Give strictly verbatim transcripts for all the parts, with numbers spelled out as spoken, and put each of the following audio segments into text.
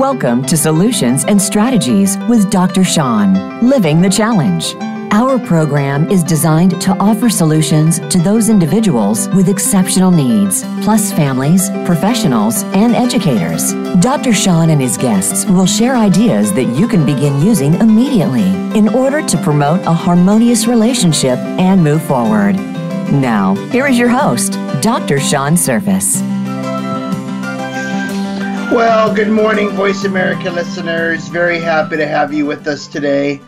Welcome to Solutions and Strategies with Doctor Sean, Living the Challenge. Our program is designed to offer solutions to those individuals with exceptional needs, plus families, professionals, and educators. Doctor Sean and his guests will share ideas that you can begin using immediately in order to promote a harmonious relationship and move forward. Now, here is your host, Doctor Sean Surface. Well, good morning, Voice America listeners. Very happy to have you with us today.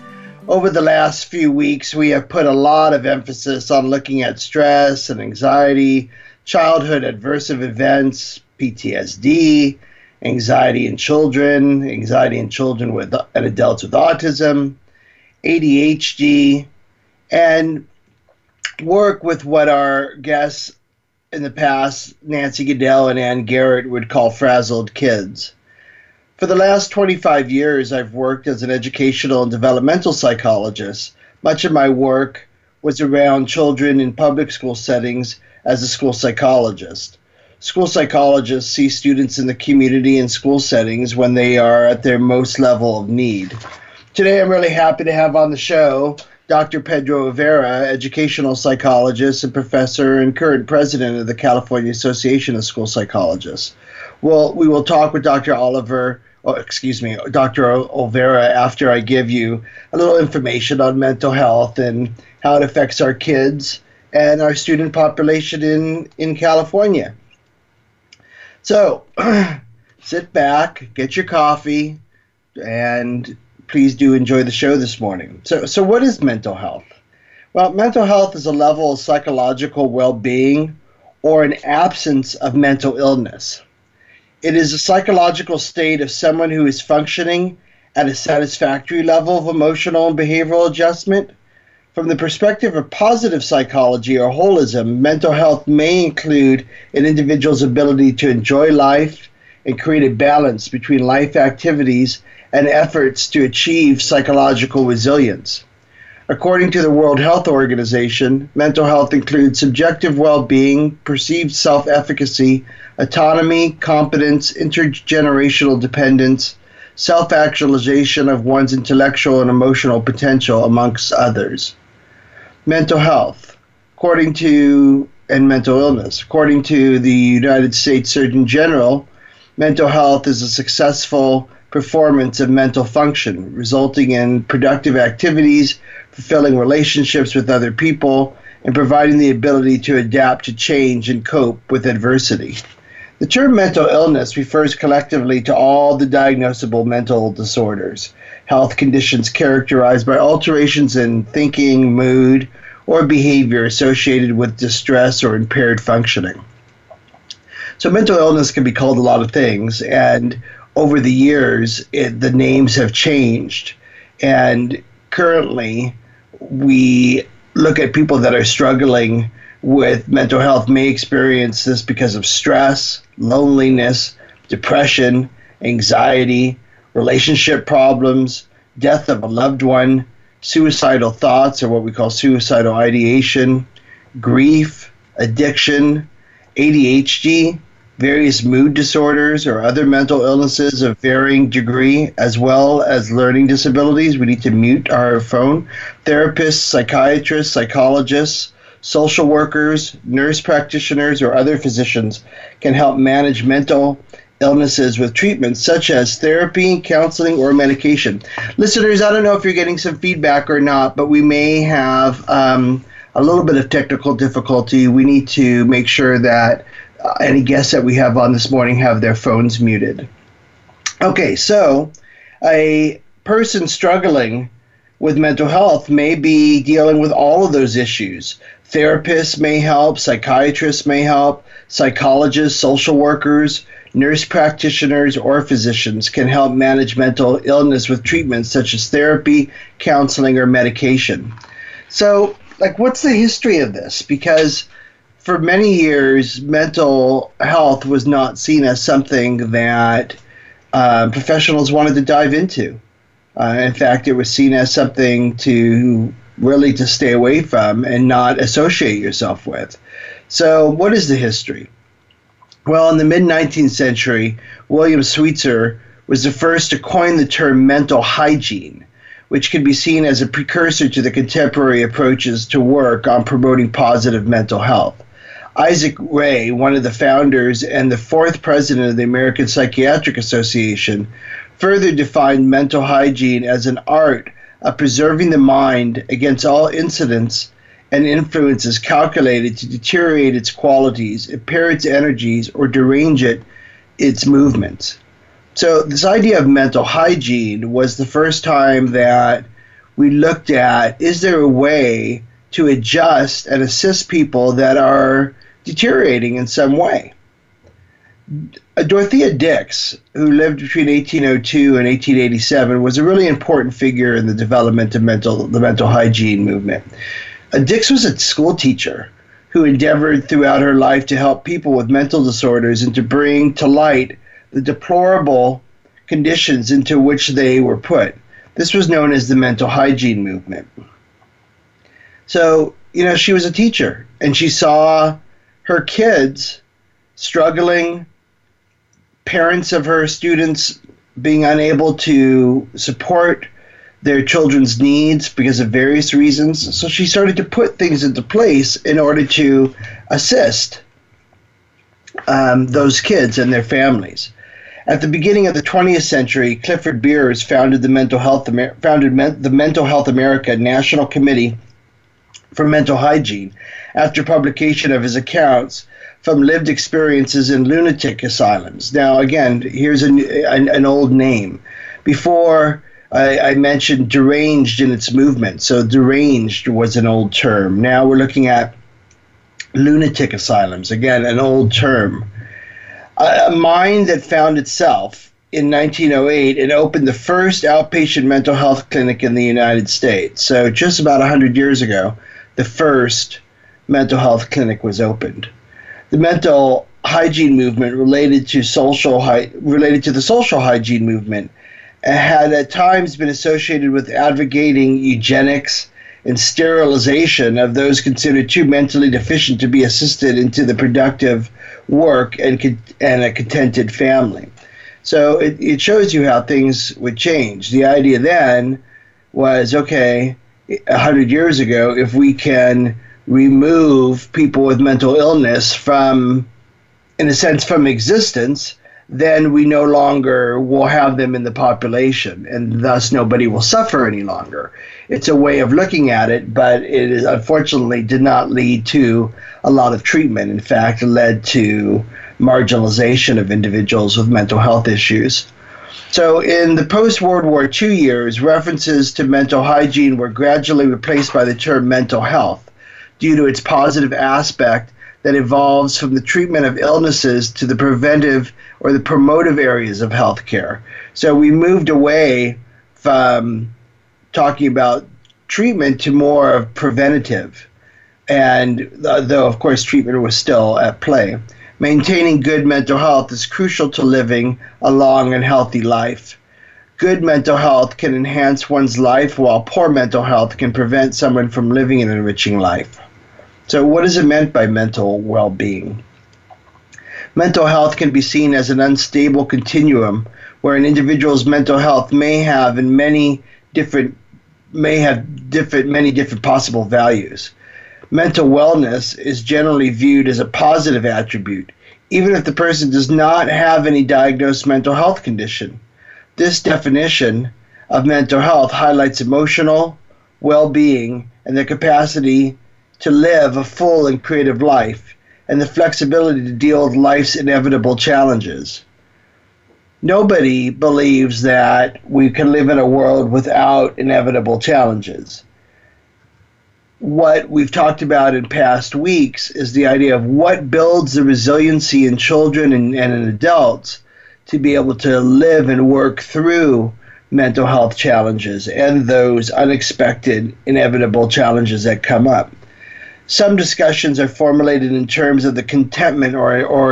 Over the last few weeks, we have put a lot of emphasis on looking at stress and anxiety, childhood adverse events, P T S D, anxiety in children, anxiety in children with and adults with autism, A D H D, and work with what our guests in the past, Nancy Goodell and Ann Garrett, would call frazzled kids. For the last twenty-five years, I've worked as an educational and developmental psychologist. Much of my work was around children in public school settings as a school psychologist. School psychologists see students in the community and school settings when they are at their most level of need. Today, I'm really happy to have on the show Doctor Pedro Olvera, educational psychologist and professor and current president of the California Association of School Psychologists. Well, we will talk with Doctor Oliver, or excuse me, Doctor Olvera after I give you a little information on mental health and how it affects our kids and our student population in, in California. So sit back, get your coffee, and please do enjoy the show this morning. So, so what is mental health? Well, mental health is a level of psychological well-being or an absence of mental illness. It is a psychological state of someone who is functioning at a satisfactory level of emotional and behavioral adjustment. From the perspective of positive psychology or holism, mental health may include an individual's ability to enjoy life and create a balance between life activities and efforts to achieve psychological resilience. According to the World Health Organization, mental health includes subjective well-being, perceived self-efficacy, autonomy, competence, intergenerational dependence, self-actualization of one's intellectual and emotional potential, amongst others. Mental health, according to, and mental illness, according to the United States Surgeon General, mental health is a successful performance of mental function, resulting in productive activities, fulfilling relationships with other people, and providing the ability to adapt to change and cope with adversity. The term mental illness refers collectively to all the diagnosable mental disorders, health conditions characterized by alterations in thinking, mood, or behavior associated with distress or impaired functioning. So mental illness can be called a lot of things, and over the years, it, the names have changed, and currently, we look at people that are struggling with mental health may experience this because of stress, loneliness, depression, anxiety, relationship problems, death of a loved one, suicidal thoughts, or what we call suicidal ideation, grief, addiction, A D H D, various mood disorders or other mental illnesses of varying degree, as well as learning disabilities. We need to mute our phone. Therapists, psychiatrists, psychologists, social workers, nurse practitioners, or other physicians can help manage mental illnesses with treatments such as therapy, counseling, or medication. Listeners, I don't know if you're getting some feedback or not, but we may have um, a little bit of technical difficulty. We need to make sure that Uh, any guests that we have on this morning have their phones muted. Okay, so a person struggling with mental health may be dealing with all of those issues. Therapists may help, psychiatrists may help, psychologists, social workers, nurse practitioners, or physicians can help manage mental illness with treatments such as therapy, counseling, or medication. So, like, what's the history of this? Because for many years, mental health was not seen as something that uh, professionals wanted to dive into. Uh, in fact, it was seen as something to really to stay away from and not associate yourself with. So what is the history? Well, in the mid-nineteenth century, William Sweetser was the first to coin the term mental hygiene, which can be seen as a precursor to the contemporary approaches to work on promoting positive mental health. Isaac Ray, one of the founders and the fourth president of the American Psychiatric Association, further defined mental hygiene as an art of preserving the mind against all incidents and influences calculated to deteriorate its qualities, impair its energies, or derange it, its movements. So this idea of mental hygiene was the first time that we looked at, is there a way to adjust and assist people that are deteriorating in some way? Dorothea Dix, who lived between eighteen oh two and eighteen eighty-seven, was a really important figure in the development of mental, the mental hygiene movement. Dix was a school teacher who endeavored throughout her life to help people with mental disorders and to bring to light the deplorable conditions into which they were put. This was known as the mental hygiene movement. So, you know, she was a teacher, and she saw her kids struggling, parents of her students being unable to support their children's needs because of various reasons. So she started to put things into place in order to assist Um, those kids and their families. At the beginning of the twentieth century, Clifford Beers founded the Mental Health Amer- founded Men- the Mental Health America National Committee for Mental Hygiene after publication of his accounts from lived experiences in lunatic asylums. Now, again, here's an an, an old name. Before I, I mentioned deranged in its movement, so deranged was an old term. Now we're looking at lunatic asylums, again, an old term. A, a mind that found itself in nineteen oh eight and opened the first outpatient mental health clinic in the United States. So just about one hundred years ago, the first mental health clinic was opened. The mental hygiene movement related to social hy- related to the social hygiene movement had at times been associated with advocating eugenics and sterilization of those considered too mentally deficient to be assisted into the productive work and con- and a contented family. So it, it shows you how things would change. The idea then was, okay, one hundred years ago, if we can remove people with mental illness from, in a sense, from existence, then we no longer will have them in the population, and thus nobody will suffer any longer. It's a way of looking at it, but it is, unfortunately did not lead to a lot of treatment. In fact, it led to marginalization of individuals with mental health issues. So in the post-World War Two years, references to mental hygiene were gradually replaced by the term mental health due to its positive aspect that evolves from the treatment of illnesses to the preventive or the promotive areas of healthcare. So we moved away from talking about treatment to more of preventative, and uh, though of course treatment was still at play. Maintaining good mental health is crucial to living a long and healthy life. Good mental health can enhance one's life, while poor mental health can prevent someone from living an enriching life. So what is it meant by mental well-being? Mental health can be seen as an unstable continuum where an individual's mental health may have in many different may have different many different possible values. Mental wellness is generally viewed as a positive attribute, even if the person does not have any diagnosed mental health condition. This definition of mental health highlights emotional well-being and the capacity to live a full and creative life, and the flexibility to deal with life's inevitable challenges. Nobody believes that we can live in a world without inevitable challenges. What we've talked about in past weeks is the idea of what builds the resiliency in children and, and in adults to be able to live and work through mental health challenges and those unexpected, inevitable challenges that come up. Some discussions are formulated in terms of the contentment or or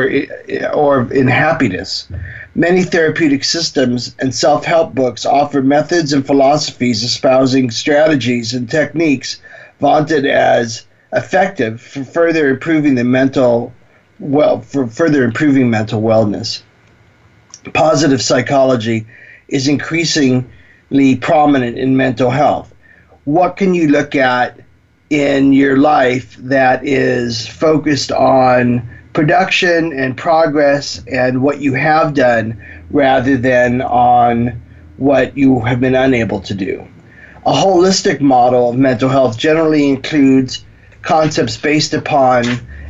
or in happiness. Many therapeutic systems and self-help books offer methods and philosophies espousing strategies and techniques vaunted as effective for further improving the mental well for further improving mental wellness. positive psychology is increasingly prominent in mental health. What can you look at in your life that is focused on production and progress and what you have done rather than on what you have been unable to do? A holistic model of mental health generally includes concepts based upon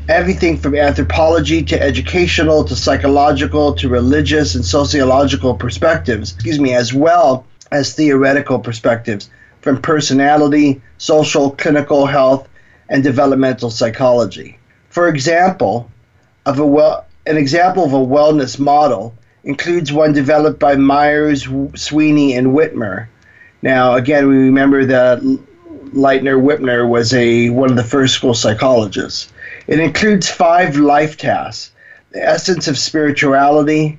everything from anthropology to educational to psychological to religious and sociological perspectives, excuse me, as well as theoretical perspectives from personality, social, clinical health, and developmental psychology. For example, of a well, an example of a wellness model includes one developed by Myers, Sweeney, and Whitmer. Now, again, we remember that Leitner Whitmer was a one of the first school psychologists. It includes five life tasks: the essence of spirituality,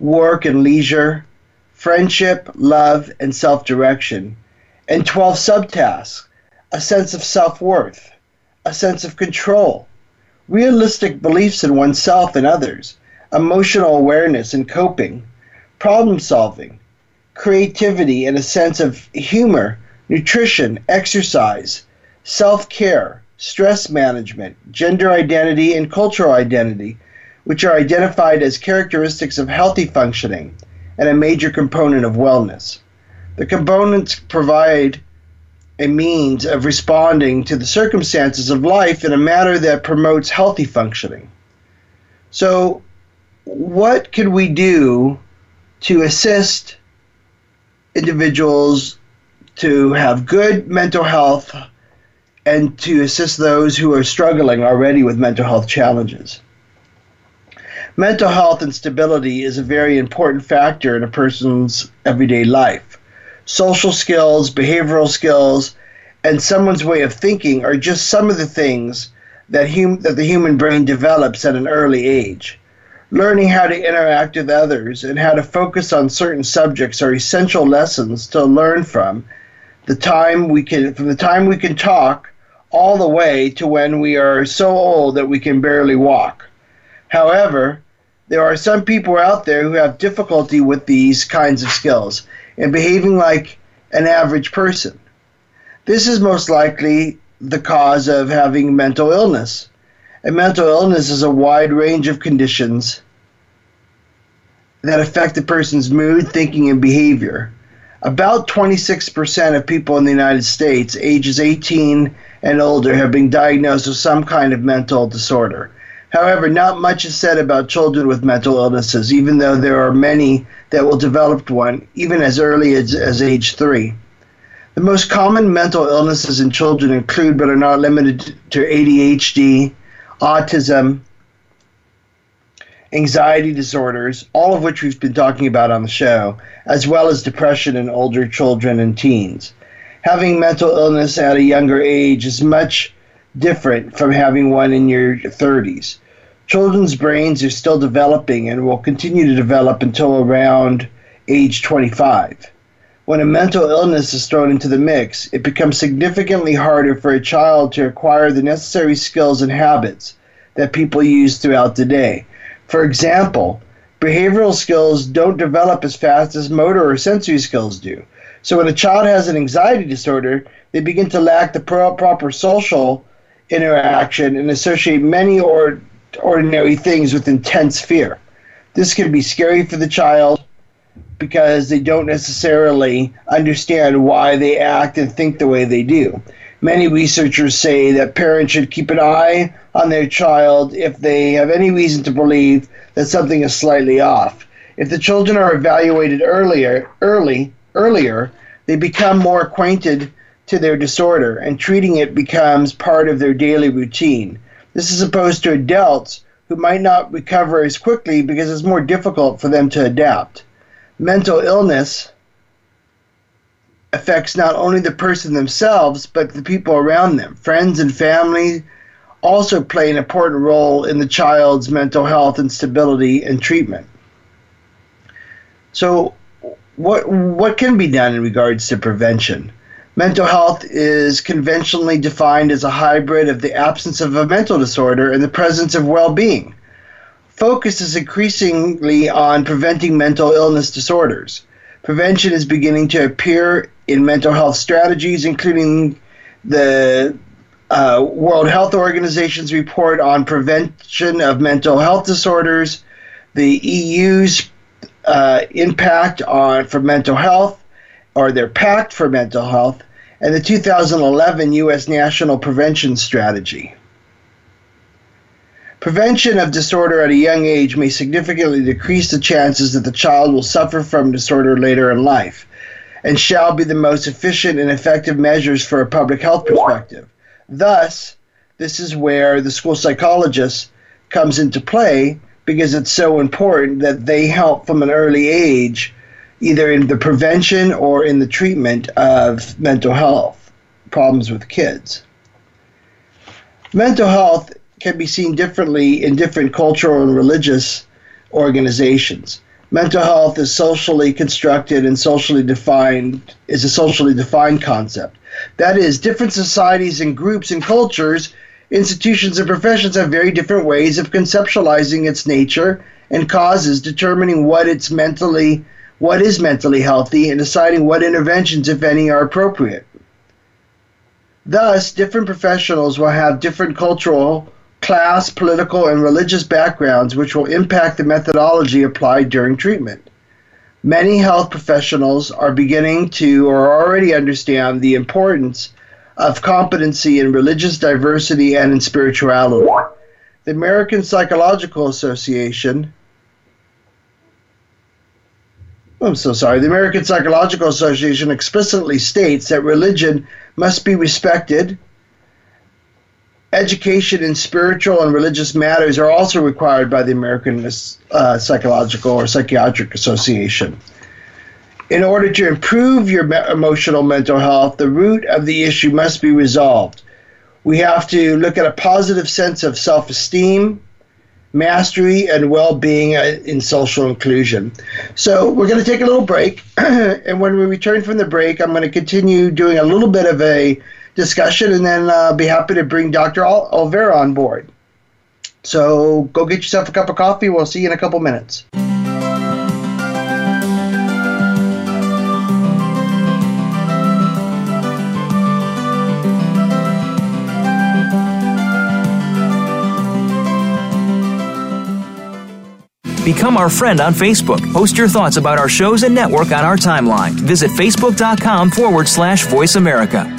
work and leisure, friendship, love, and self-direction, and twelve subtasks: a sense of self-worth, a sense of control, realistic beliefs in oneself and others, emotional awareness and coping, problem solving, creativity and a sense of humor, nutrition, exercise, self-care, stress management, gender identity, and cultural identity, which are identified as characteristics of healthy functioning and a major component of wellness. The components provide a means of responding to the circumstances of life in a manner that promotes healthy functioning. So, what can we do to assist individuals to have good mental health and to assist those who are struggling already with mental health challenges? Mental health and stability is a very important factor in a person's everyday life. Social skills, behavioral skills, and someone's way of thinking are just some of the things that, hum- that the human brain develops at an early age. Learning how to interact with others and how to focus on certain subjects are essential lessons to learn from the time we can, from the time we can talk all the way to when we are so old that we can barely walk. However, there are some people out there who have difficulty with these kinds of skills and behaving like an average person. This is most likely the cause of having mental illness. And mental illness is a wide range of conditions that affect a person's mood, thinking, and behavior. About twenty-six percent of people in the United States ages eighteen and older have been diagnosed with some kind of mental disorder. However, not much is said about children with mental illnesses, even though there are many that will develop one even as early as, as age three. The most common mental illnesses in children include, but are not limited to, A D H D, autism, anxiety disorders, all of which we've been talking about on the show, as well as depression in older children and teens. Having mental illness at a younger age is much different from having one in your thirties. Children's brains are still developing and will continue to develop until around age twenty-five. When a mental illness is thrown into the mix, it becomes significantly harder for a child to acquire the necessary skills and habits that people use throughout the day. For example, behavioral skills don't develop as fast as motor or sensory skills do. So when a child has an anxiety disorder, they begin to lack the pro- proper social interaction and associate many or ordinary things with intense fear. This can be scary for the child because they don't necessarily understand why they act and think the way they do. Many researchers say that parents should keep an eye on their child if they have any reason to believe that something is slightly off. If the children are evaluated earlier, early, earlier, they become more acquainted to their disorder, and treating it becomes part of their daily routine. This is opposed to adults who might not recover as quickly because it's more difficult for them to adapt. Mental illness affects not only the person themselves, but the people around them. Friends and family also play an important role in the child's mental health and stability and treatment. So what what can be done in regards to prevention? Mental health is conventionally defined as a hybrid of the absence of a mental disorder and the presence of well-being. focus is increasingly on preventing mental illness disorders. Prevention is beginning to appear in mental health strategies, including the uh, World Health Organization's report on prevention of mental health disorders, the E U's uh, impact on for mental health, or their pact for mental health, and the two thousand eleven U S National Prevention Strategy. Prevention of disorder at a young age may significantly decrease the chances that the child will suffer from disorder later in life, and shall be the most efficient and effective measures for a public health perspective. Thus, this is where the school psychologist comes into play, because it's so important that they help from an early age, either in the prevention or in the treatment of mental health problems with kids. Mental health can be seen differently in different cultural and religious organizations. Mental health is socially constructed and socially defined, is a socially defined concept. That is, different societies and groups and cultures, institutions and professions have very different ways of conceptualizing its nature and causes, determining what it's mentally, what is mentally healthy, and deciding what interventions, if any, are appropriate. Thus, different professionals will have different cultural, class, political, and religious backgrounds, which will impact the methodology applied during treatment. Many health professionals are beginning to or already understand the importance of competency in religious diversity and in spirituality. The American Psychological Association I'm so sorry. The American Psychological Association explicitly states that religion must be respected. Education in spiritual and religious matters are also required by the American uh, Psychological or Psychiatric Association. In order to improve your me- emotional mental health, the root of the issue must be resolved. We have to look at a positive sense of self-esteem, mastery, and well-being in social inclusion. So we're going to take a little break, and when we return from the break, I'm going to continue doing a little bit of a discussion, and then I'll uh, be happy to bring Doctor Ol- Olvera on board. So go get yourself a cup of coffee. We'll see you in a couple minutes. Become our friend on Facebook. Post your thoughts about our shows and network on our timeline. Visit facebook.com forward slash Voice America.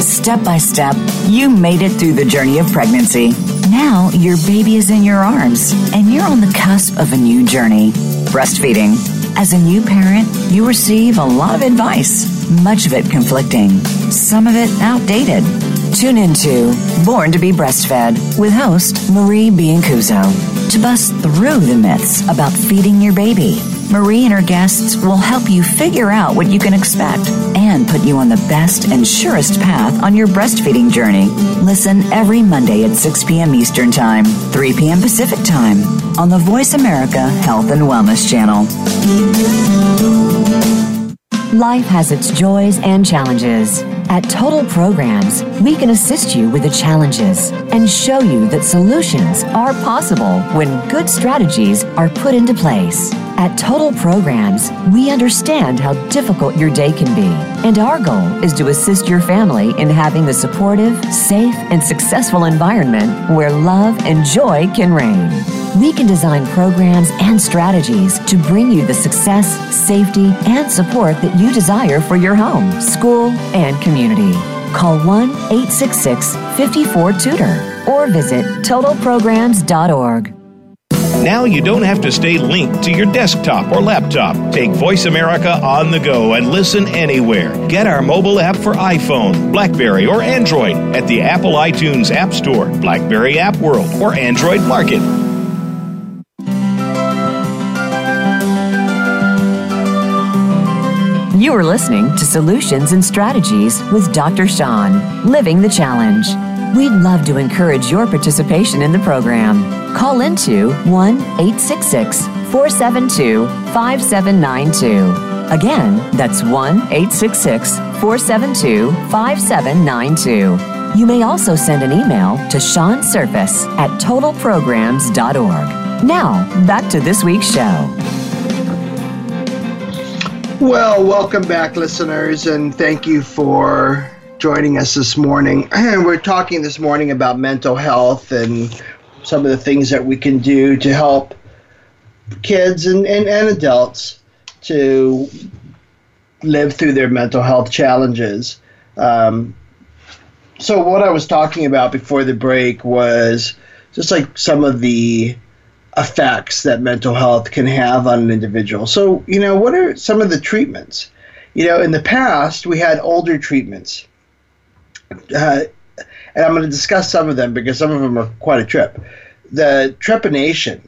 Step by step, you made it through the journey of pregnancy. Now your baby is in your arms, and you're on the cusp of a new journey, breastfeeding. As a new parent, you receive a lot of advice, much of it conflicting, some of it outdated. Tune into Born to be Breastfed with host Marie Biancuso to bust through the myths about feeding your baby. Marie and her guests will help you figure out what you can expect and put you on the best and surest path on your breastfeeding journey. Listen every Monday at six p.m. Eastern Time, three p.m. Pacific Time on the Voice America Health and Wellness Channel. Life has its joys and challenges. At Total Programs, we can assist you with the challenges and show you that solutions are possible when good strategies are put into place. At Total Programs, we understand how difficult your day can be, and our goal is to assist your family in having the supportive, safe, and successful environment where love and joy can reign. We can design programs and strategies to bring you the success, safety, and support that you desire for your home, school, and community. Call one eight six six, five four, tutor or visit total programs dot org. Now you don't have to stay linked to your desktop or laptop. Take Voice America on the go and listen anywhere. Get our mobile app for iPhone, BlackBerry, or Android at the Apple iTunes App Store, BlackBerry App World, or Android Market. You are listening to Solutions and Strategies with Doctor Sean, Living the Challenge. We'd love to encourage your participation in the program. Call into one eight six six, four seven two, five seven nine two. Again, that's one eight six six, four seven two, five seven nine two. You may also send an email to Sean Surface at total programs dot org. Now, back to this week's show. Well, welcome back, listeners, and thank you for joining us this morning. We're talking this morning about mental health and some of the things that we can do to help kids and, and, and adults to live through their mental health challenges. Um, so what I was talking about before the break was just like some of the effects that mental health can have on an individual. So, you know, what are some of the treatments? You know, in the past, we had older treatments. Uh, and I'm going to discuss some of them because some of them are quite a trip. The trepanation.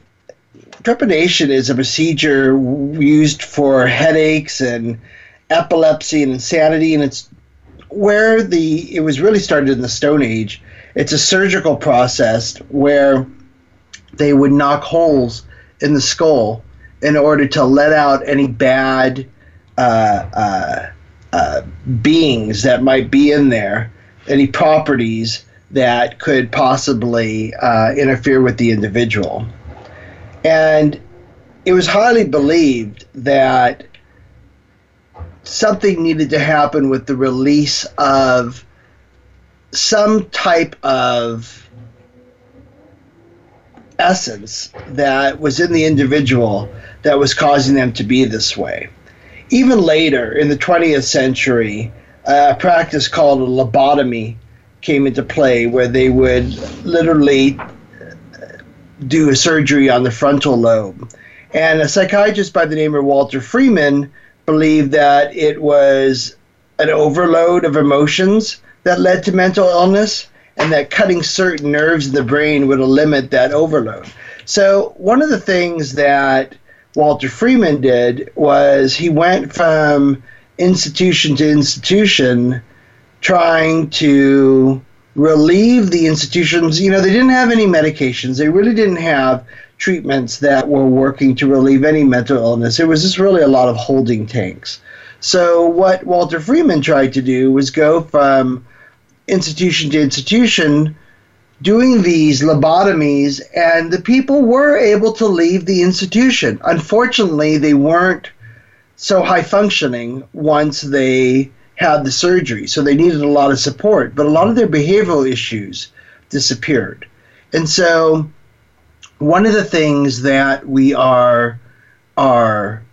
Trepanation is a procedure used for headaches and epilepsy and insanity, and it's where the, it was really started in the Stone Age. It's a surgical process where they would knock holes in the skull in order to let out any bad uh, uh, uh, beings that might be in there, any properties that could possibly uh, interfere with the individual. And it was highly believed that something needed to happen with the release of some type of essence that was in the individual that was causing them to be this way. Even later, in the twentieth century, a practice called a lobotomy came into play where they would literally do a surgery on the frontal lobe. And a psychiatrist by the name of Walter Freeman believed that it was an overload of emotions that led to mental illness, and that cutting certain nerves in the brain would limit that overload. So one of the things that Walter Freeman did was he went from institution to institution trying to relieve the institutions. You know, they didn't have any medications. They really didn't have treatments that were working to relieve any mental illness. It was just really a lot of holding tanks. So what Walter Freeman tried to do was go from institution to institution doing these lobotomies, and the people were able to leave the institution. Unfortunately, they weren't so high functioning once they had the surgery, so they needed a lot of support, but a lot of their behavioral issues disappeared. And so one of the things that we are are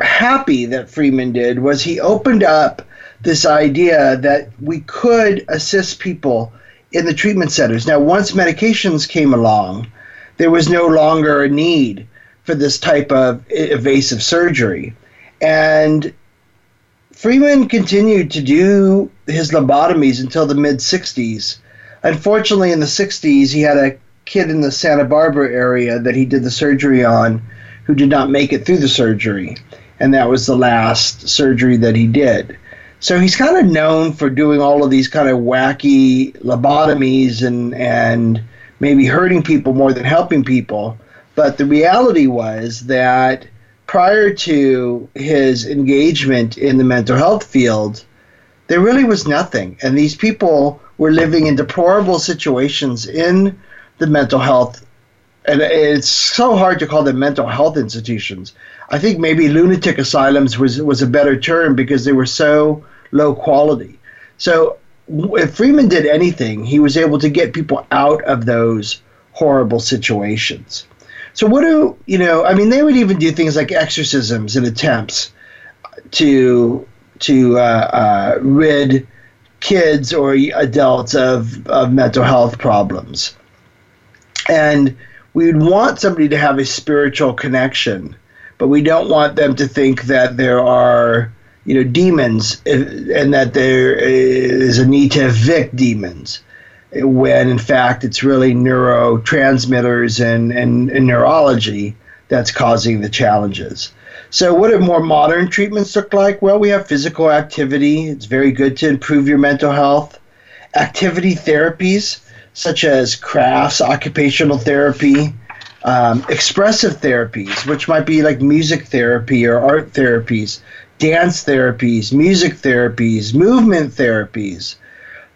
happy that Freeman did was he opened up this idea that we could assist people in the treatment centers. Now, once medications came along, there was no longer a need for this type of evasive surgery. And Freeman continued to do his lobotomies until the mid sixties. Unfortunately, in the sixties, he had a kid in the Santa Barbara area that he did the surgery on who did not make it through the surgery. And that was the last surgery that he did. So he's kind of known for doing all of these kind of wacky lobotomies and and maybe hurting people more than helping people. But the reality was that prior to his engagement in the mental health field, there really was nothing. And these people were living in deplorable situations in the mental health. And it's so hard to call them mental health institutions. I think maybe lunatic asylums was was a better term because they were so low quality. So if Freeman did anything, he was able to get people out of those horrible situations. So what do, you know, I mean, they would even do things like exorcisms and attempts to to uh, uh, rid kids or adults of, of mental health problems. And we would want somebody to have a spiritual connection, but we don't want them to think that there are, you know, demons and that there is a need to evict demons when, in fact, it's really neurotransmitters and, and, and neurology that's causing the challenges. So what do more modern treatments look like? Well, we have physical activity. It's very good to improve your mental health. Activity therapies, such as crafts, occupational therapy, um, expressive therapies, which might be like music therapy or art therapies, dance therapies, music therapies, movement therapies.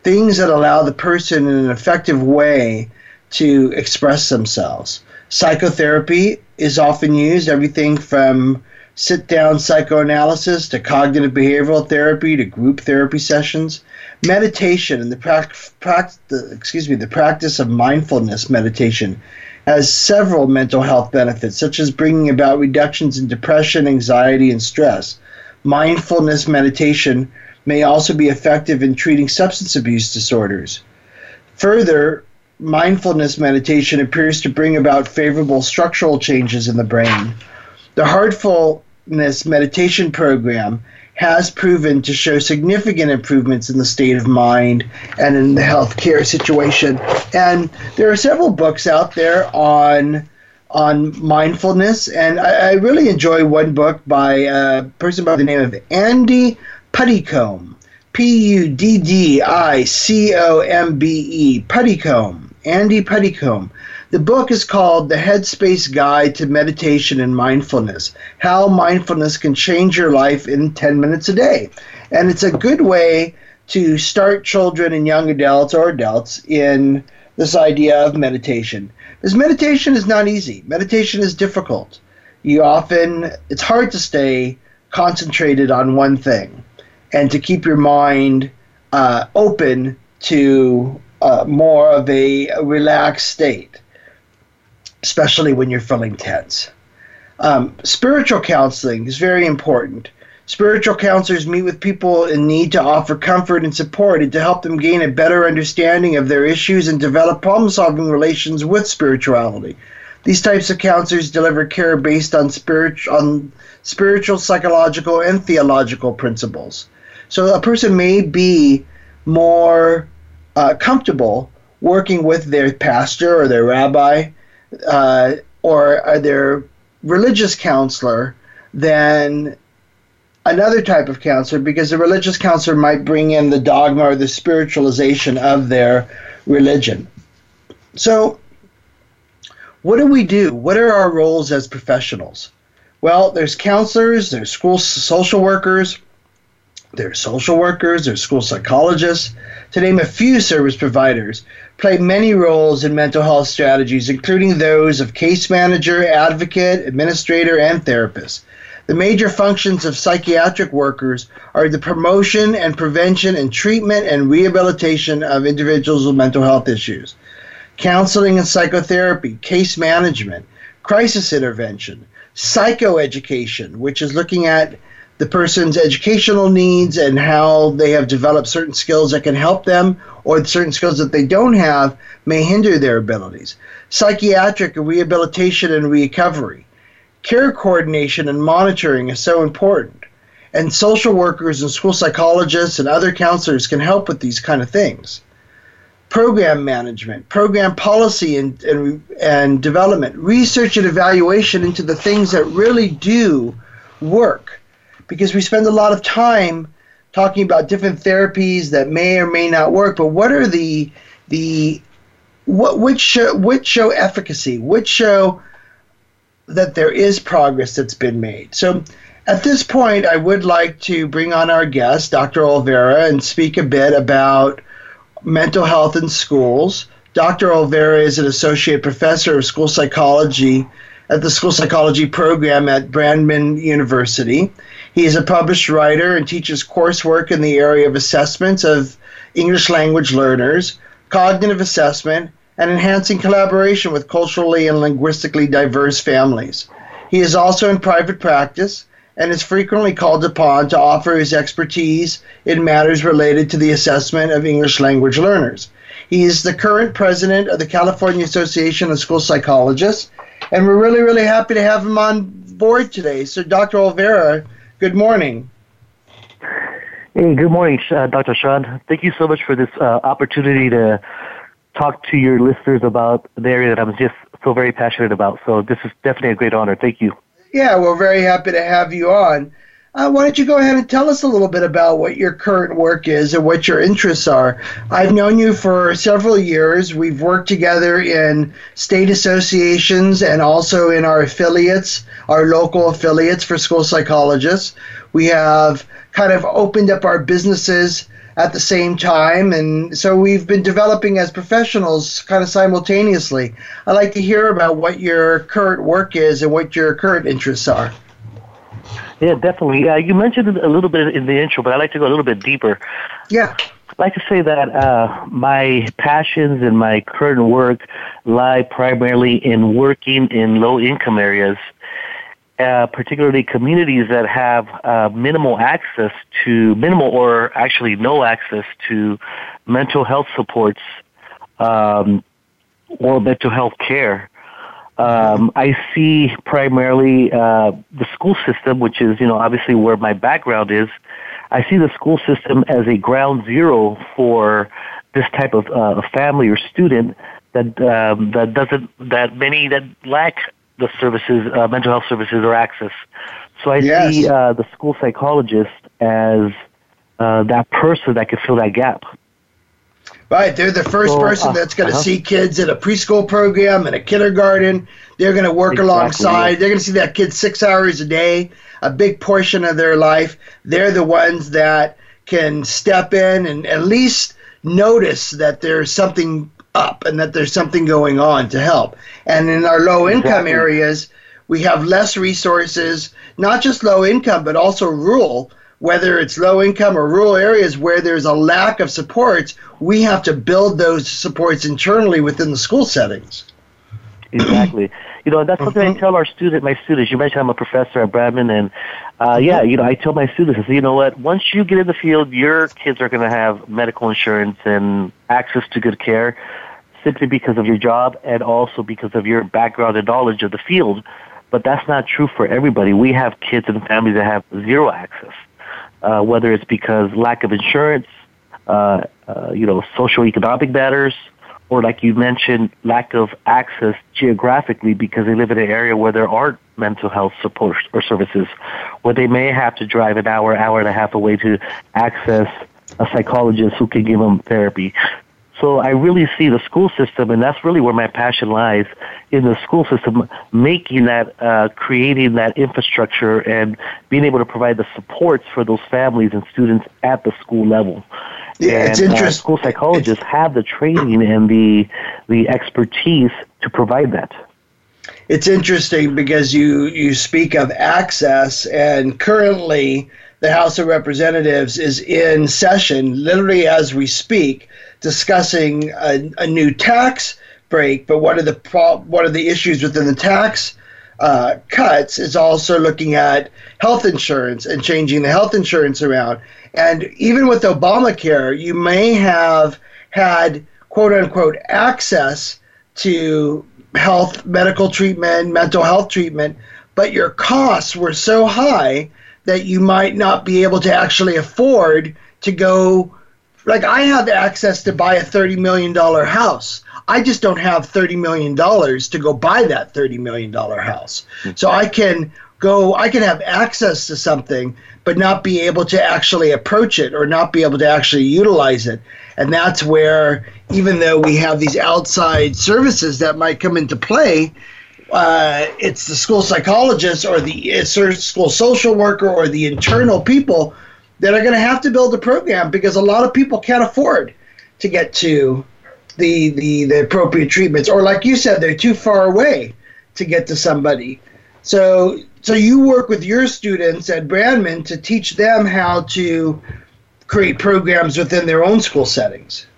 things that allow the person in an effective way to express themselves. Psychotherapy is often used, everything from sit-down psychoanalysis to cognitive behavioral therapy to group therapy sessions. Meditation and the, pract- pract- the, excuse me, the practice of mindfulness meditation has several mental health benefits, such as bringing about reductions in depression, anxiety, and stress. Mindfulness meditation may also be effective in treating substance abuse disorders. Further, mindfulness meditation appears to bring about favorable structural changes in the brain. The Heartfulness Meditation Program has proven to show significant improvements in the state of mind and in the healthcare situation. And there are several books out there on on mindfulness, and I, I really enjoy one book by a person by the name of Andy Puddicombe, P U D D I C O M B E, Puddicombe, Andy Puddicombe. The book is called The Headspace Guide to Meditation and Mindfulness, How Mindfulness Can Change Your Life in ten minutes a Day. And it's a good way to start children and young adults or adults in this idea of meditation. Because meditation is not easy. Meditation is difficult. You often, it's hard to stay concentrated on one thing and to keep your mind uh, open to uh, more of a relaxed state, especially when you're feeling tense. Um, spiritual counseling is very important. Spiritual counselors meet with people in need to offer comfort and support and to help them gain a better understanding of their issues and develop problem-solving relations with spirituality. These types of counselors deliver care based on, spirit- on spiritual, psychological, and theological principles. So a person may be more uh, comfortable working with their pastor or their rabbi Uh, or are their religious counselor than another type of counselor, because the religious counselor might bring in the dogma or the spiritualization of their religion. So what do we do? What are our roles as professionals? Well, there's counselors, there's school social workers, there's social workers, there's school psychologists, to name a few. Service providers play many roles in mental health strategies, including those of case manager, advocate, administrator, and therapist. The major functions of psychiatric workers are the promotion and prevention and treatment and rehabilitation of individuals with mental health issues, counseling and psychotherapy, case management, crisis intervention, psychoeducation, which is looking at the person's educational needs and how they have developed certain skills that can help them, or certain skills that they don't have may hinder their abilities. Psychiatric rehabilitation and recovery. Care coordination and monitoring is so important. And social workers and school psychologists and other counselors can help with these kind of things. Program management, program policy and, and, and development, research and evaluation into the things that really do work. Because we spend a lot of time talking about different therapies that may or may not work, but what are the the what which show, which show efficacy, which show that there is progress that's been made. So at this point, I would like to bring on our guest, Doctor Olvera, and speak a bit about mental health in schools. Doctor Olvera is an associate professor of school psychology at the school psychology program at Brandman University. He is a published writer and teaches coursework in the area of assessments of English language learners, cognitive assessment, and enhancing collaboration with culturally and linguistically diverse families. He is also in private practice and is frequently called upon to offer his expertise in matters related to the assessment of English language learners. He is the current president of the California Association of School Psychologists, and we're really, really happy to have him on board today. So, Doctor Olvera, good morning. Hey, good morning, uh, Doctor Sean. Thank you so much for this uh, opportunity to talk to your listeners about the area that I'm just so very passionate about. So this is definitely a great honor. Thank you. Yeah, we're very happy to have you on. Uh, why don't you go ahead and tell us a little bit about what your current work is and what your interests are. I've known you for several years. We've worked together in state associations and also in our affiliates, our local affiliates for school psychologists. We have kind of opened up our businesses at the same time, and so we've been developing as professionals kind of simultaneously. I'd like to hear about what your current work is and what your current interests are. Yeah, definitely. Uh, you mentioned it a little bit in the intro, but I'd like to go a little bit deeper. Yeah. I'd like to say that uh, my passions and my current work lie primarily in working in low-income areas, uh, particularly communities that have uh, minimal access to, minimal or actually no access to mental health supports um, or mental health care. Um, I see primarily uh, the school system, which is, you know, obviously where my background is. I see the school system as a ground zero for this type of uh, family or student that um, that doesn't that many that lack the services, uh, mental health services or access. So I yes. see uh, the school psychologist as uh, that person that can fill that gap. Right, they're the first so, person uh, that's going to uh-huh. see kids in a preschool program, in a kindergarten. They're going to work exactly. alongside. They're going to see that kid six hours a day, a big portion of their life. They're the ones that can step in and at least notice that there's something up and that there's something going on to help. And in our low-income exactly. areas, we have less resources, not just low-income, but also rural. Whether it's low-income or rural areas where there's a lack of supports, we have to build those supports internally within the school settings. Exactly. You know, that's something mm-hmm. I tell our student, my students. You mentioned I'm a professor at Brandman, and uh, yeah, you know, I tell my students, I say, you know what, once you get in the field, your kids are going to have medical insurance and access to good care simply because of your job and also because of your background and knowledge of the field. But that's not true for everybody. We have kids and families that have zero access. Uh, whether it's because lack of insurance, uh, uh, you know, socioeconomic matters, or like you mentioned, lack of access geographically because they live in an area where there aren't mental health support or services, where they may have to drive an hour, hour and a half away to access a psychologist who can give them therapy. So I really see the school system, and that's really where my passion lies, in the school system, making that, uh, creating that infrastructure and being able to provide the supports for those families and students at the school level. Yeah, and, it's interesting. Uh, school psychologists it's, have the training and the the expertise to provide that. It's interesting because you, you speak of access, and currently the House of Representatives is in session, literally as we speak, discussing a, a new tax break, but one of the pro- one of the issues within the tax uh, cuts is also looking at health insurance and changing the health insurance around. And even with Obamacare, you may have had quote unquote access to health, medical treatment, mental health treatment, but your costs were so high that you might not be able to actually afford to go. Like, I have access to buy a thirty million dollars house. I just don't have thirty million dollars to go buy that thirty million dollars house. So I can go, I can have access to something, but not be able to actually approach it or not be able to actually utilize it. And that's where, even though we have these outside services that might come into play, uh, it's the school psychologist or the school social worker or the internal people that are going to have to build a program, because a lot of people can't afford to get to the, the the appropriate treatments, or like you said, they're too far away to get to somebody. So so you work with your students at Brandman to teach them how to create programs within their own school settings.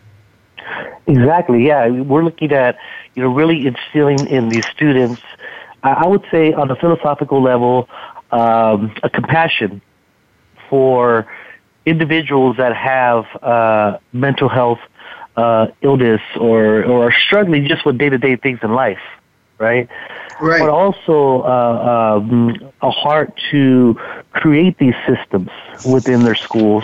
Exactly, yeah. We're looking at, you know, really instilling in these students, I would say on a philosophical level, um, a compassion for individuals that have uh, mental health uh, illness or, or are struggling just with day-to-day things in life, right? Right. But also uh, um, a heart to create these systems within their schools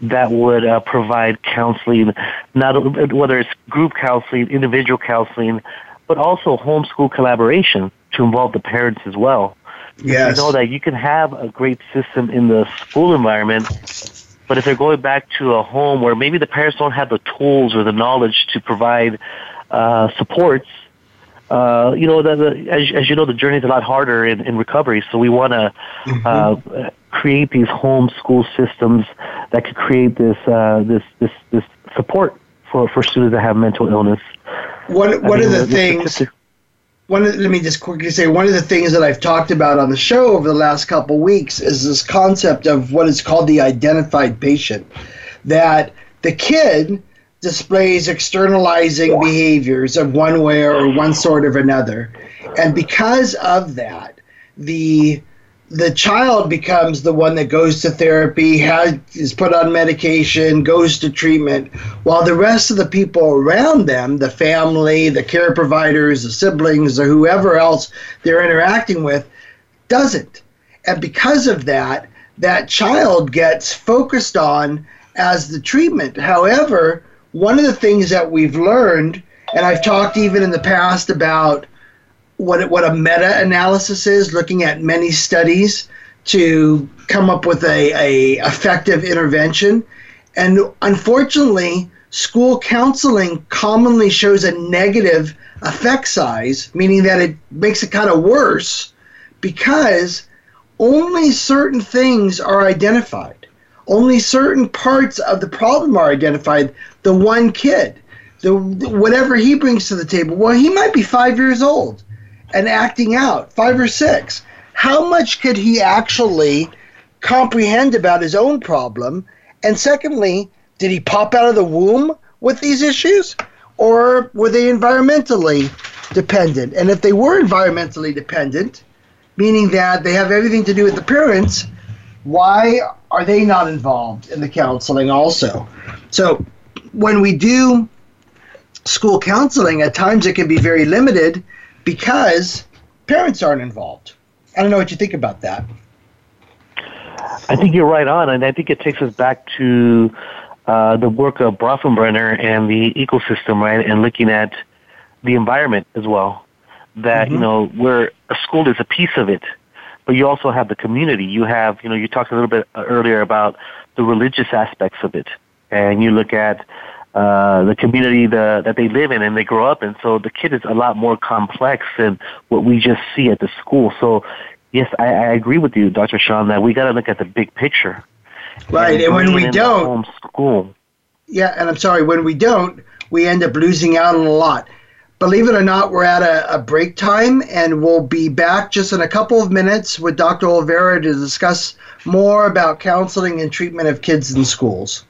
that would uh, provide counseling, not whether it's group counseling, individual counseling, but also homeschool collaboration to involve the parents as well. Yes. You know that you can have a great system in the school environment, but if they're going back to a home where maybe the parents don't have the tools or the knowledge to provide uh, supports, uh, you know, the, the, as, as you know, the journey is a lot harder in, in recovery. So we want to mm-hmm. uh, create these home school systems that could create this uh, this this this support for, for students that have mental illness. What One I mean, of the, the things. The, One of, let me just quickly say, one of the things that I've talked about on the show over the last couple of weeks is this concept of what is called the identified patient, that the kid displays externalizing behaviors of one way or one sort of another. And because of that, the the child becomes the one that goes to therapy, has, is put on medication, goes to treatment, while the rest of the people around them, the family, the care providers, the siblings, or whoever else they're interacting with, doesn't. And because of that, that child gets focused on as the treatment. However, one of the things that we've learned, and I've talked even in the past about what what a meta-analysis is, looking at many studies to come up with a, a effective intervention. And unfortunately, school counseling commonly shows a negative effect size, meaning that it makes it kind of worse because only certain things are identified. Only certain parts of the problem are identified. The one kid, the whatever he brings to the table, well, he might be five years old and acting out, five or six. How much could he actually comprehend about his own problem? And secondly, did he pop out of the womb with these issues? Or were they environmentally dependent? And if they were environmentally dependent, meaning that they have everything to do with the parents, why are they not involved in the counseling also? So when we do school counseling, at times it can be very limited because parents aren't involved. I don't know what you think about that. I think you're right on, and I think it takes us back to uh, the work of Bronfenbrenner and the ecosystem, right, and looking at the environment as well, that, mm-hmm. you know, where a school is a piece of it, but you also have the community. You have, you know, you talked a little bit earlier about the religious aspects of it, and you look at Uh, the community the, that they live in and they grow up in. So the kid is a lot more complex than what we just see at the school. So, yes, I, I agree with you, Doctor Sean, that we got to look at the big picture. Right, and, and when we don't. Home school. Yeah, and I'm sorry, when we don't, we end up losing out on a lot. Believe it or not, we're at a, a break time, and we'll be back just in a couple of minutes with Doctor Olvera to discuss more about counseling and treatment of kids in schools.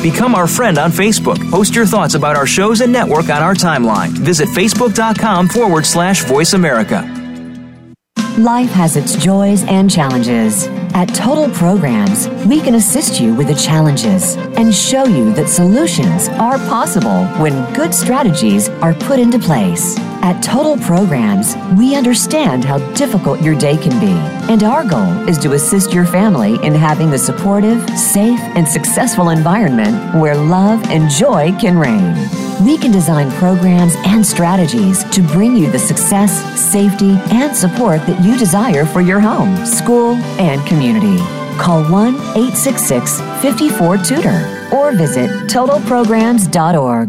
Become our friend on Facebook. Post your thoughts about our shows and network on our timeline. Visit facebook.com forward slash Voice America. Life has its joys and challenges. At Total Programs, we can assist you with the challenges and show you that solutions are possible when good strategies are put into place. At Total Programs, we understand how difficult your day can be, and our goal is to assist your family in having the supportive, safe, and successful environment where love and joy can reign. We can design programs and strategies to bring you the success, safety, and support that you desire for your home, school, and community. Call one eight six six, five four, tutor or visit total programs dot org.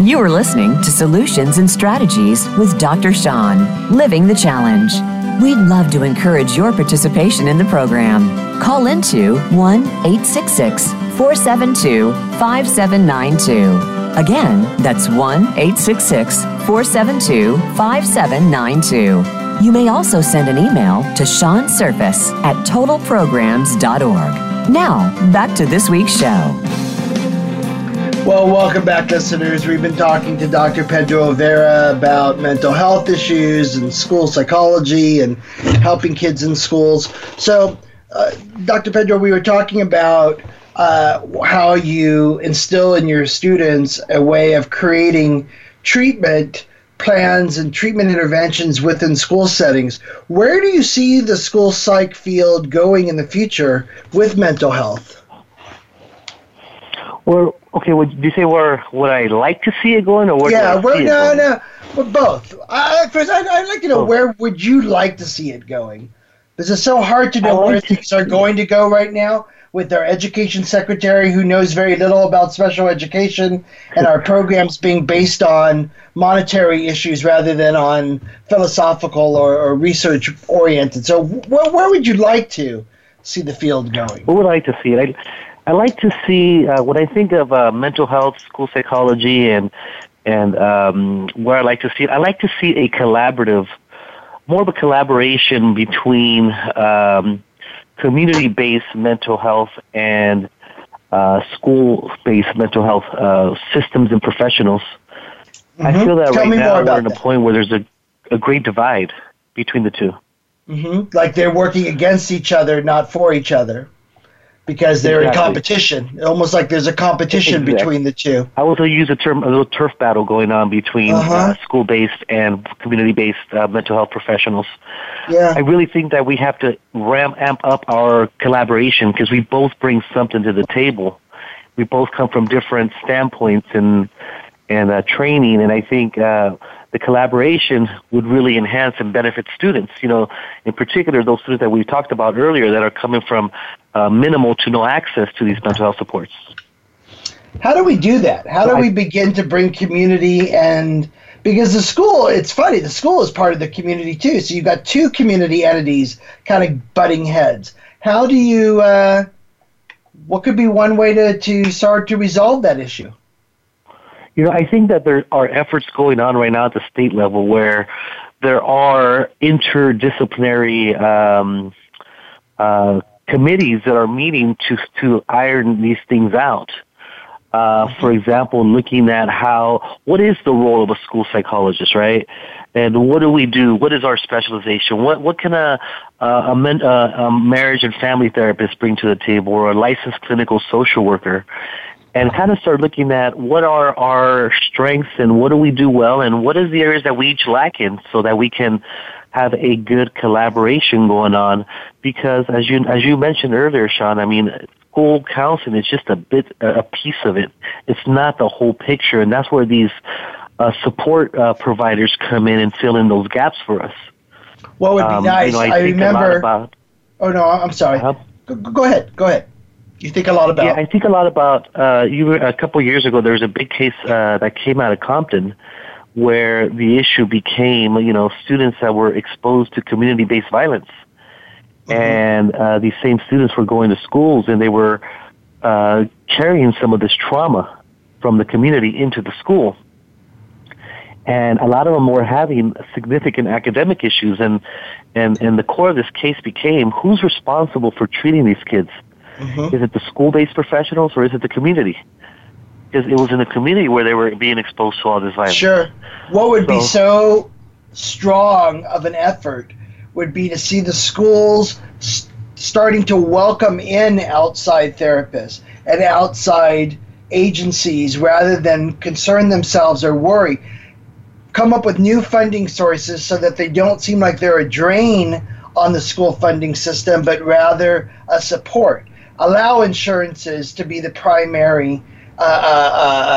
You are listening to Solutions and Strategies with Doctor Sean, Living the Challenge. We'd love to encourage your participation in the program. Call into one eight six six, four seven two, five seven nine two. Again, that's one eight six six, four seven two, five seven nine two. You may also send an email to seansurface at total programs dot org. Now, back to this week's show. Well, welcome back, listeners. We've been talking to Doctor Pedro Olvera about mental health issues and school psychology and helping kids in schools. So, uh, Doctor Pedro, we were talking about uh, how you instill in your students a way of creating treatment plans and treatment interventions within school settings. Where do you see the school psych field going in the future with mental health? Well, okay, would you say where would I like to see it going, or where yeah, do I see no, it going? Yeah, no, no, both. I, first, I'd, I'd like to know, oh. where would you like to see it going? Because it's so hard to know like where to things are going to go right now with our education secretary who knows very little about special education and our programs being based on monetary issues rather than on philosophical or, or research-oriented. So wh- where would you like to see the field going? Where would I like to see it? I'd, I like to see uh, when I think of uh, mental health, school psychology, and and um, where I like to see it. I like to see a collaborative, more of a collaboration between um, community-based mental health and uh, school-based mental health uh, systems and professionals. Mm-hmm. I feel that Tell right now we're at a point where there's a, a great divide between the two. Mm-hmm. Like they're working against each other, not for each other. Because they're exactly. in competition, almost like there's a competition exactly. between the two. I also use the term a little turf battle going on between uh-huh. uh, school-based and community-based uh, mental health professionals. Yeah. I really think that we have to ramp amp up our collaboration because we both bring something to the table. We both come from different standpoints and and uh, training, and I think uh, the collaboration would really enhance and benefit students. You know, in particular, those students that we talked about earlier that are coming from Uh, minimal to no access to these mental health supports. How do we do that? How do we begin to bring community and, because the school, it's funny, the school is part of the community too, so you've got two community entities kind of butting heads. How do you, uh, what could be one way to, to start to resolve that issue? You know, I think that there are efforts going on right now at the state level where there are interdisciplinary um, uh committees that are meeting to to iron these things out. Uh, for example, looking at how, what is the role of a school psychologist, right? And what do we do? What is our specialization? What what can a a, a, a marriage and family therapist bring to the table, or a licensed clinical social worker? And kind of start looking at what are our strengths and what do we do well, and what is the areas that we each lack in, so that we can have a good collaboration going on, because as you as you mentioned earlier, Sean, I mean, school counseling is just a bit a piece of it. It's not the whole picture, and that's where these uh, support uh, providers come in and fill in those gaps for us. What would be um, nice? You know, I, I remember. About, oh no, I'm sorry. Uh, go, go ahead. Go ahead. You think a lot about? Yeah, I think a lot about. Uh, you were, a couple of years ago, there was a big case uh, that came out of Compton, where the issue became, you know, students that were exposed to community-based violence. Mm-hmm. And uh, these same students were going to schools, and they were uh, carrying some of this trauma from the community into the school. And a lot of them were having significant academic issues, and, and, and the core of this case became, who's responsible for treating these kids? Mm-hmm. Is it the school-based professionals, or is it the community? Because it was in the community where they were being exposed to all this violence. Sure. What would so, be so strong of an effort would be to see the schools st- starting to welcome in outside therapists and outside agencies, rather than concern themselves or worry, come up with new funding sources so that they don't seem like they're a drain on the school funding system, but rather a support. Allow insurances to be the primary uh, uh,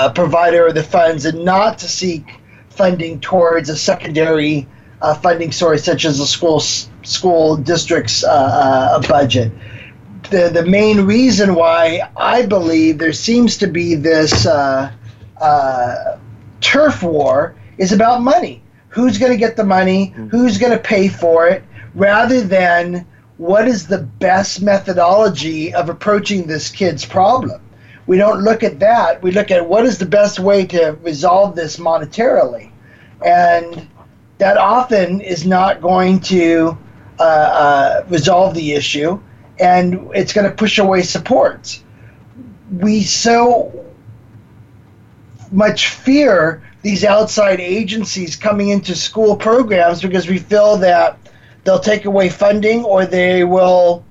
uh, provider of the funds, and not to seek funding towards a secondary uh, funding source such as the school school district's uh, uh, budget. The the main reason why I believe there seems to be this uh, uh, turf war is about money. Who's going to get the money? Who's going to pay for it? Rather than what is the best methodology of approaching this kid's problem. We don't look at that. We look at what is the best way to resolve this monetarily. And that often is not going to uh, uh, resolve the issue, and it's going to push away supports. We so much fear these outside agencies coming into school programs because we feel that they'll take away funding, or they will,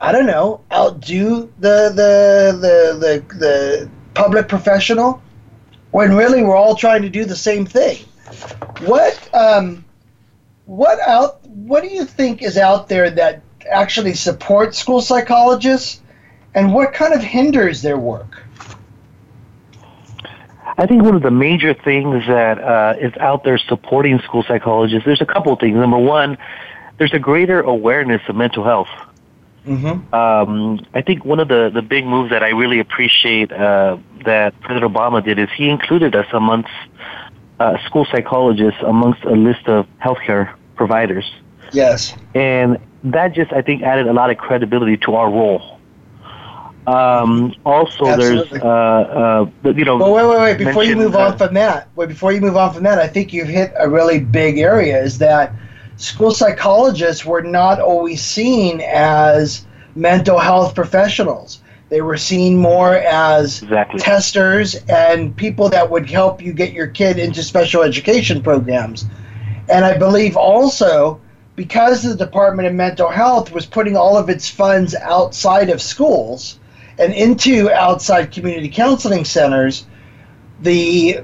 I don't know, outdo the the the the, the public professional, when really we're all trying to do the same thing. What um, what out? What do you think is out there that actually supports school psychologists, and what kind of hinders their work? I think one of the major things that uh, is out there supporting school psychologists, there's a couple of things. Number one, there's a greater awareness of mental health. Mm-hmm. Um, I think one of the, the big moves that I really appreciate uh, that President Obama did is he included us amongst uh, school psychologists amongst a list of healthcare providers. Yes. And that just, I think, added a lot of credibility to our role. Um, also, Absolutely. there's, uh, uh, you know... Well, wait, wait, wait, before you move on from that, wait, before you move on from that, I think you've hit a really big area, is that school psychologists were not always seen as mental health professionals. They were seen more as exactly. testers and people that would help you get your kid into special education programs. And I believe also, because the Department of Mental Health was putting all of its funds outside of schools, and into outside community counseling centers, the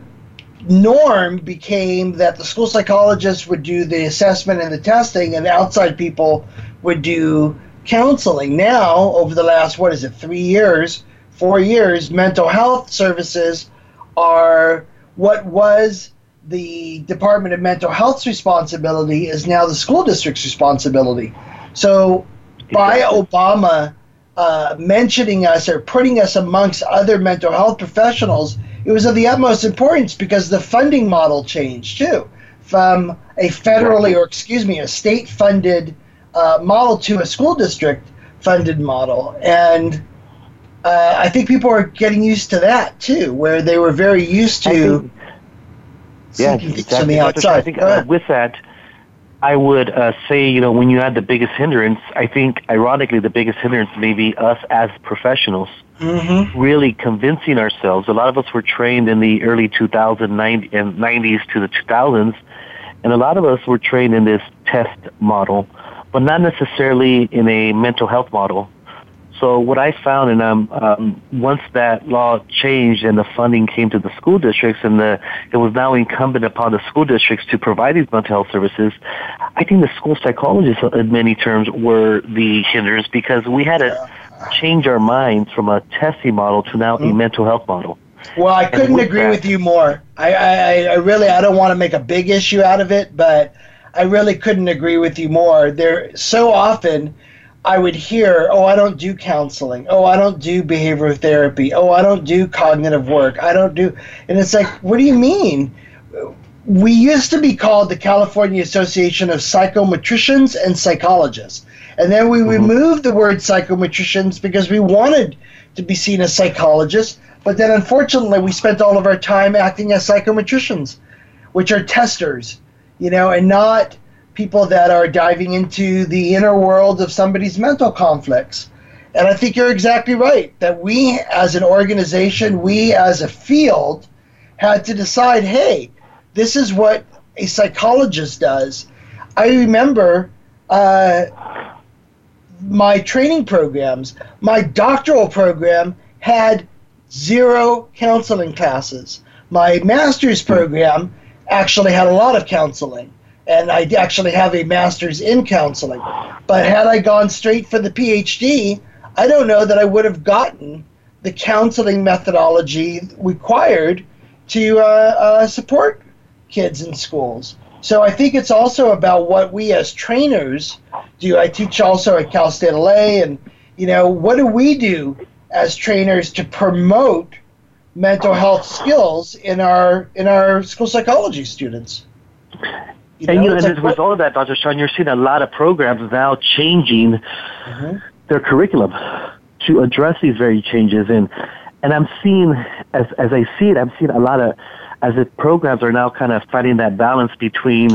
norm became that the school psychologists would do the assessment and the testing, and outside people would do counseling. Now, over the last, what is it, three years, four years, mental health services are what was the Department of Mental Health's responsibility is now the school district's responsibility. So by Obama Uh, mentioning us or putting us amongst other mental health professionals, it was of the utmost importance because the funding model changed too, from a federally or excuse me, a state-funded uh, model to a school district-funded model, and uh, I think people are getting used to that too, where they were very used to seeking yeah, exactly. from the outside. I think uh, with that, I would uh, say, you know, when you had the biggest hindrance, I think, ironically, the biggest hindrance may be us as professionals mm-hmm. really convincing ourselves. A lot of us were trained in the early two thousand nineties to the two thousands, and a lot of us were trained in this test model, but not necessarily in a mental health model. So what I found, and um, um, once that law changed and the funding came to the school districts, and the, it was now incumbent upon the school districts to provide these mental health services, I think the school psychologists, in many terms, were the hindrance, because we had to change our minds from a testing model to now mm-hmm. a mental health model. Well, I couldn't with agree that, with you more. I, I, I really, I don't want to make a big issue out of it, but I really couldn't agree with you more. There, so often, I would hear, oh, I don't do counseling. Oh, I don't do behavioral therapy. Oh, I don't do cognitive work. I don't do... And it's like, what do you mean? We used to be called the California Association of Psychometricians and Psychologists. And then we removed the word psychometricians because we wanted to be seen as psychologists. But then, unfortunately, we spent all of our time acting as psychometricians, which are testers, you know, and not people that are diving into the inner world of somebody's mental conflicts. And I think you're exactly right, that we as an organization, we as a field, had to decide, hey, this is what a psychologist does. I remember uh, my training programs, my doctoral program had zero counseling classes. My master's program actually had a lot of counseling, and I actually have a master's in counseling. But had I gone straight for the PhD, I don't know that I would have gotten the counseling methodology required to uh, uh, support kids in schools. So I think it's also about what we as trainers do. I teach also at Cal State L A, and you know, what do we do as trainers to promote mental health skills in our in our school psychology students? You know, and you, and like, as a result of that, Doctor Sean, you're seeing a lot of programs now changing mm-hmm. their curriculum to address these very changes, and and I'm seeing, as as I see it, I'm seeing a lot of, as if programs are now kind of finding that balance between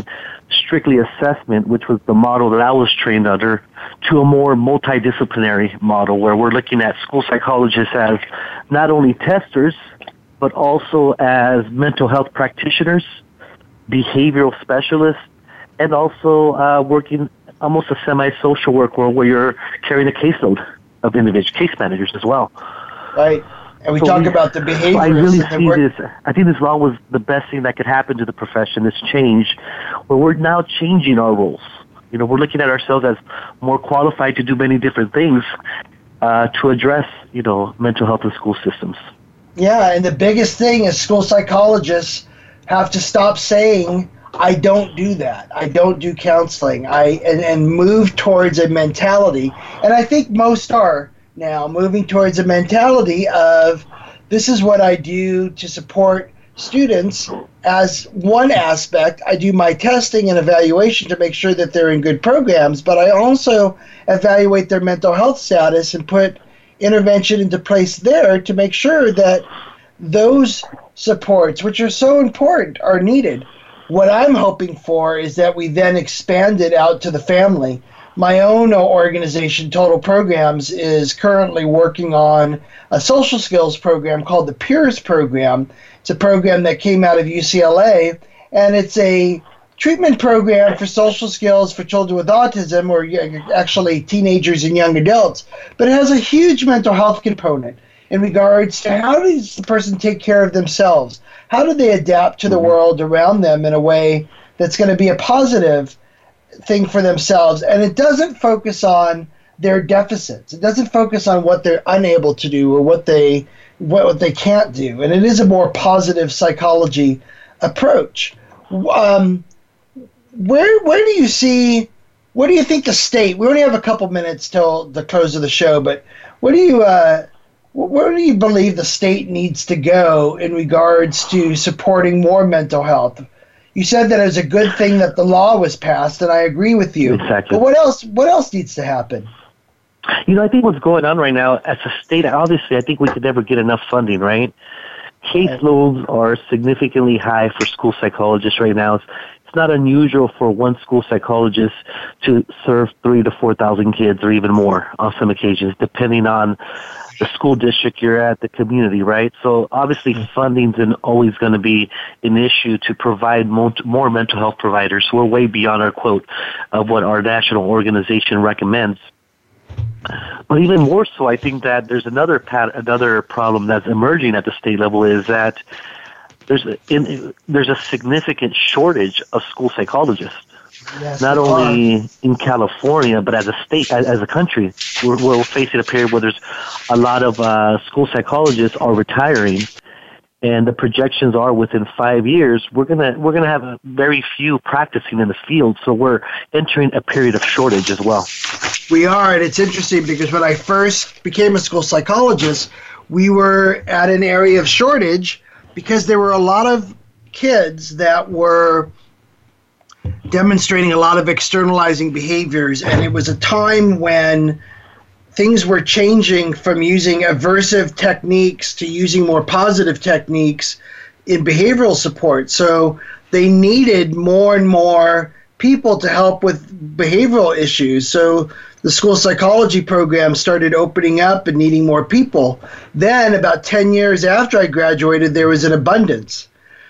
strictly assessment, which was the model that I was trained under, to a more multidisciplinary model where we're looking at school psychologists as not only testers, but also as mental health practitioners, behavioral specialists, and also uh, working almost a semi-social work world where you're carrying a caseload of individual case managers as well. Right. And we so talk we, about the behaviors. I really see work. this. I think this law was the best thing that could happen to the profession, this change, where we're now changing our roles. You know, we're looking at ourselves as more qualified to do many different things uh, to address, you know, mental health in school systems. Yeah, and the biggest thing is school psychologists have to stop saying, I don't do that. I don't do counseling. I and, and move towards a mentality. And I think most are. Now, moving towards a mentality of this is what I do to support students as one aspect. I do my testing and evaluation to make sure that they're in good programs, but I also evaluate their mental health status and put intervention into place there to make sure that those supports, which are so important, are needed. What I'm hoping for is that we then expand it out to the family. My own organization, Total Programs, is currently working on a social skills program called the Peers Program. It's a program that came out of U C L A, and it's a treatment program for social skills for children with autism, or actually teenagers and young adults, but it has a huge mental health component in regards to how does the person take care of themselves? How do they adapt to the world around them in a way that's going to be a positive thing for themselves, and it doesn't focus on their deficits. It doesn't focus on what they're unable to do or what they what, what they can't do, and it is a more positive psychology approach. Um, where where do you see? What do you think the state? We only have a couple minutes till the close of the show, but what do you uh, where do you believe the state needs to go in regards to supporting more mental health? You said that it was a good thing that the law was passed, and I agree with you. Exactly. But what else, what else needs to happen? You know, I think what's going on right now, as a state, obviously, I think we could never get enough funding, right? Caseloads are significantly high for school psychologists right now. It's, it's not unusual for one school psychologist to serve three thousand to four thousand kids or even more on some occasions, depending on the school district you're at, the community, right? So obviously funding's always going to be an issue to provide more mental health providers. We're way beyond our quote of what our national organization recommends. But even more so, I think that there's another pat- another problem that's emerging at the state level is that there's a, in, there's a significant shortage of school psychologists. Yes, not only are. in California, but as a state, as, as a country, we're, we're facing a period where there's a lot of uh, school psychologists are retiring, and the projections are within five years we're gonna we're gonna have very few practicing in the field. So we're entering a period of shortage as well. We are, and it's interesting because when I first became a school psychologist, we were at an area of shortage because there were a lot of kids that were demonstrating a lot of externalizing behaviors, and it was a time when things were changing from using aversive techniques to using more positive techniques in behavioral support. So they needed more and more people to help with behavioral issues. So the school psychology program started opening up and needing more people. Then about ten years after I graduated, there was an abundance.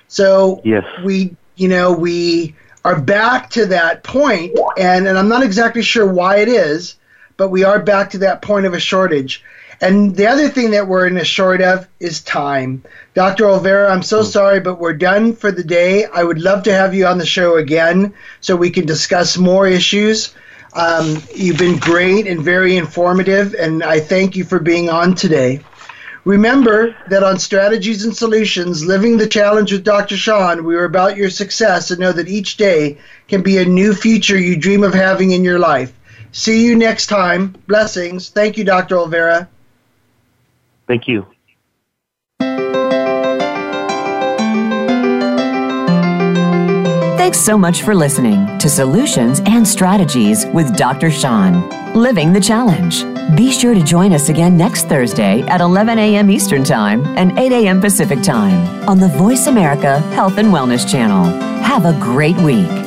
So yes. we, you know, we... are back to that point, and, and I'm not exactly sure why it is, but we are back to that point of a shortage. And the other thing that we're in a short of is time. Doctor Olvera, I'm so sorry, but we're done for the day. I would love to have you on the show again so we can discuss more issues. Um, you've been great and very informative, and I thank you for being on today. Remember that on Strategies and Solutions, Living the Challenge with Doctor Sean, we are about your success, and know that each day can be a new future you dream of having in your life. See you next time. Blessings. Thank you, Doctor Olvera. Thank you. Thanks so much for listening to Solutions and Strategies with Doctor Sean, Living the Challenge. Be sure to join us again next Thursday at eleven a.m. Eastern Time and eight a.m. Pacific Time on the Voice America Health and Wellness Channel. Have a great week.